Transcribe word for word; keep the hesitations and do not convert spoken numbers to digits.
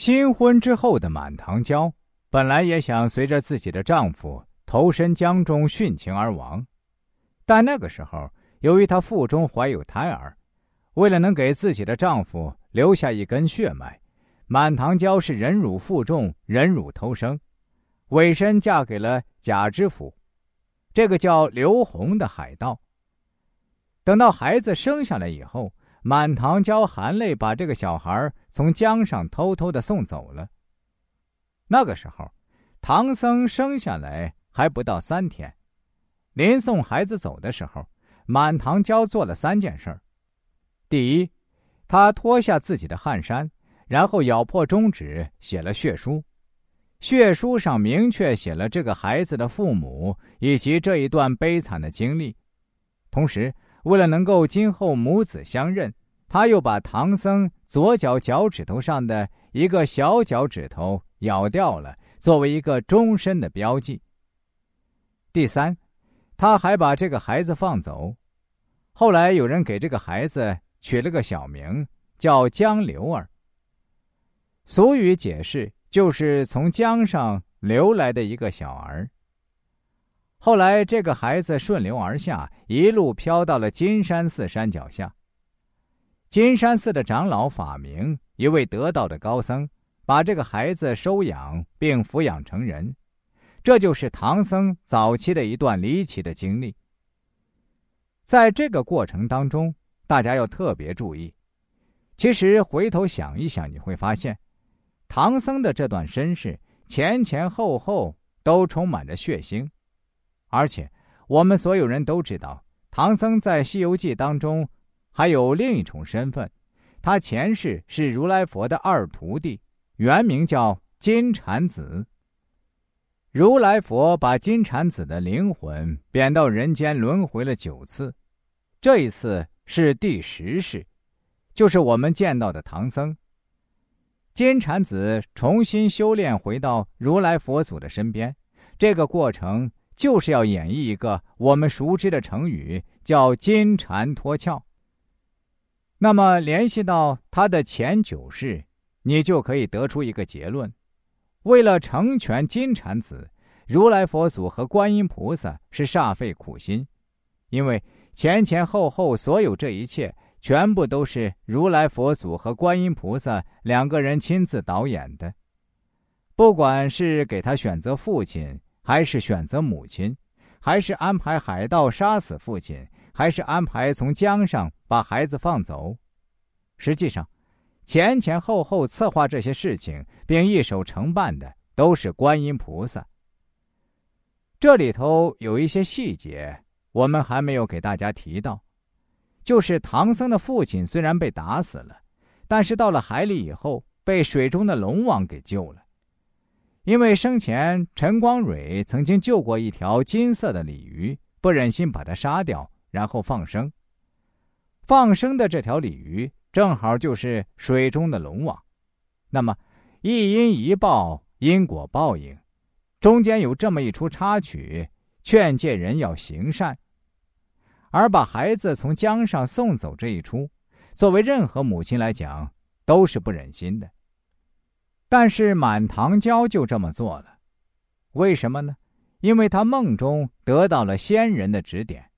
新婚之后的满堂娇，本来也想随着自己的丈夫投身江中殉情而亡，但那个时候由于她腹中怀有胎儿，为了能给自己的丈夫留下一根血脉，满堂娇是忍辱负重，忍辱偷生，委身嫁给了贾知府，这个叫刘洪的海盗。等到孩子生下来以后，满堂娇含泪把这个小孩从江上偷偷的送走了。那个时候唐僧生下来还不到三天，临送孩子走的时候，满堂娇做了三件事。第一，她脱下自己的汗衫，然后咬破中指写了血书，血书上明确写了这个孩子的父母以及这一段悲惨的经历。同时为了能够今后母子相认，他又把唐僧左脚脚趾头上的一个小脚趾头咬掉了，作为一个终身的标记。第三，他还把这个孩子放走，后来有人给这个孩子取了个小名叫江流儿，俗语解释就是从江上流来的一个小儿。后来这个孩子顺流而下，一路飘到了金山寺山脚下。金山寺的长老法明，一位得道的高僧，把这个孩子收养并抚养成人。这就是唐僧早期的一段离奇的经历。在这个过程当中，大家要特别注意。其实回头想一想，你会发现唐僧的这段身世前前后后都充满着血腥。而且我们所有人都知道，唐僧在《西游记》当中还有另一重身份，他前世是如来佛的二徒弟，原名叫金蝉子。如来佛把金蝉子的灵魂贬到人间轮回了九次，这一次是第十世，就是我们见到的唐僧。金蝉子重新修炼回到如来佛祖的身边，这个过程就是要演绎一个我们熟知的成语，叫金蝉脱壳。那么联系到他的前九世，你就可以得出一个结论，为了成全金蝉子，如来佛祖和观音菩萨是煞费苦心，因为前前后后所有这一切全部都是如来佛祖和观音菩萨两个人亲自导演的。不管是给他选择父亲，还是选择母亲，还是安排海盗杀死父亲，还是安排从江上把孩子放走，实际上前前后后策划这些事情并一手承办的都是观音菩萨。这里头有一些细节我们还没有给大家提到，就是唐僧的父亲虽然被打死了，但是到了海里以后被水中的龙王给救了。因为生前陈光蕊曾经救过一条金色的鲤鱼，不忍心把它杀掉，然后放生。放生的这条鲤鱼正好就是水中的龙王。那么一因一报，因果报应，中间有这么一出插曲，劝诫人要行善。而把孩子从江上送走这一出，作为任何母亲来讲都是不忍心的。但是满堂娇就这么做了，为什么呢？因为他梦中得到了仙人的指点。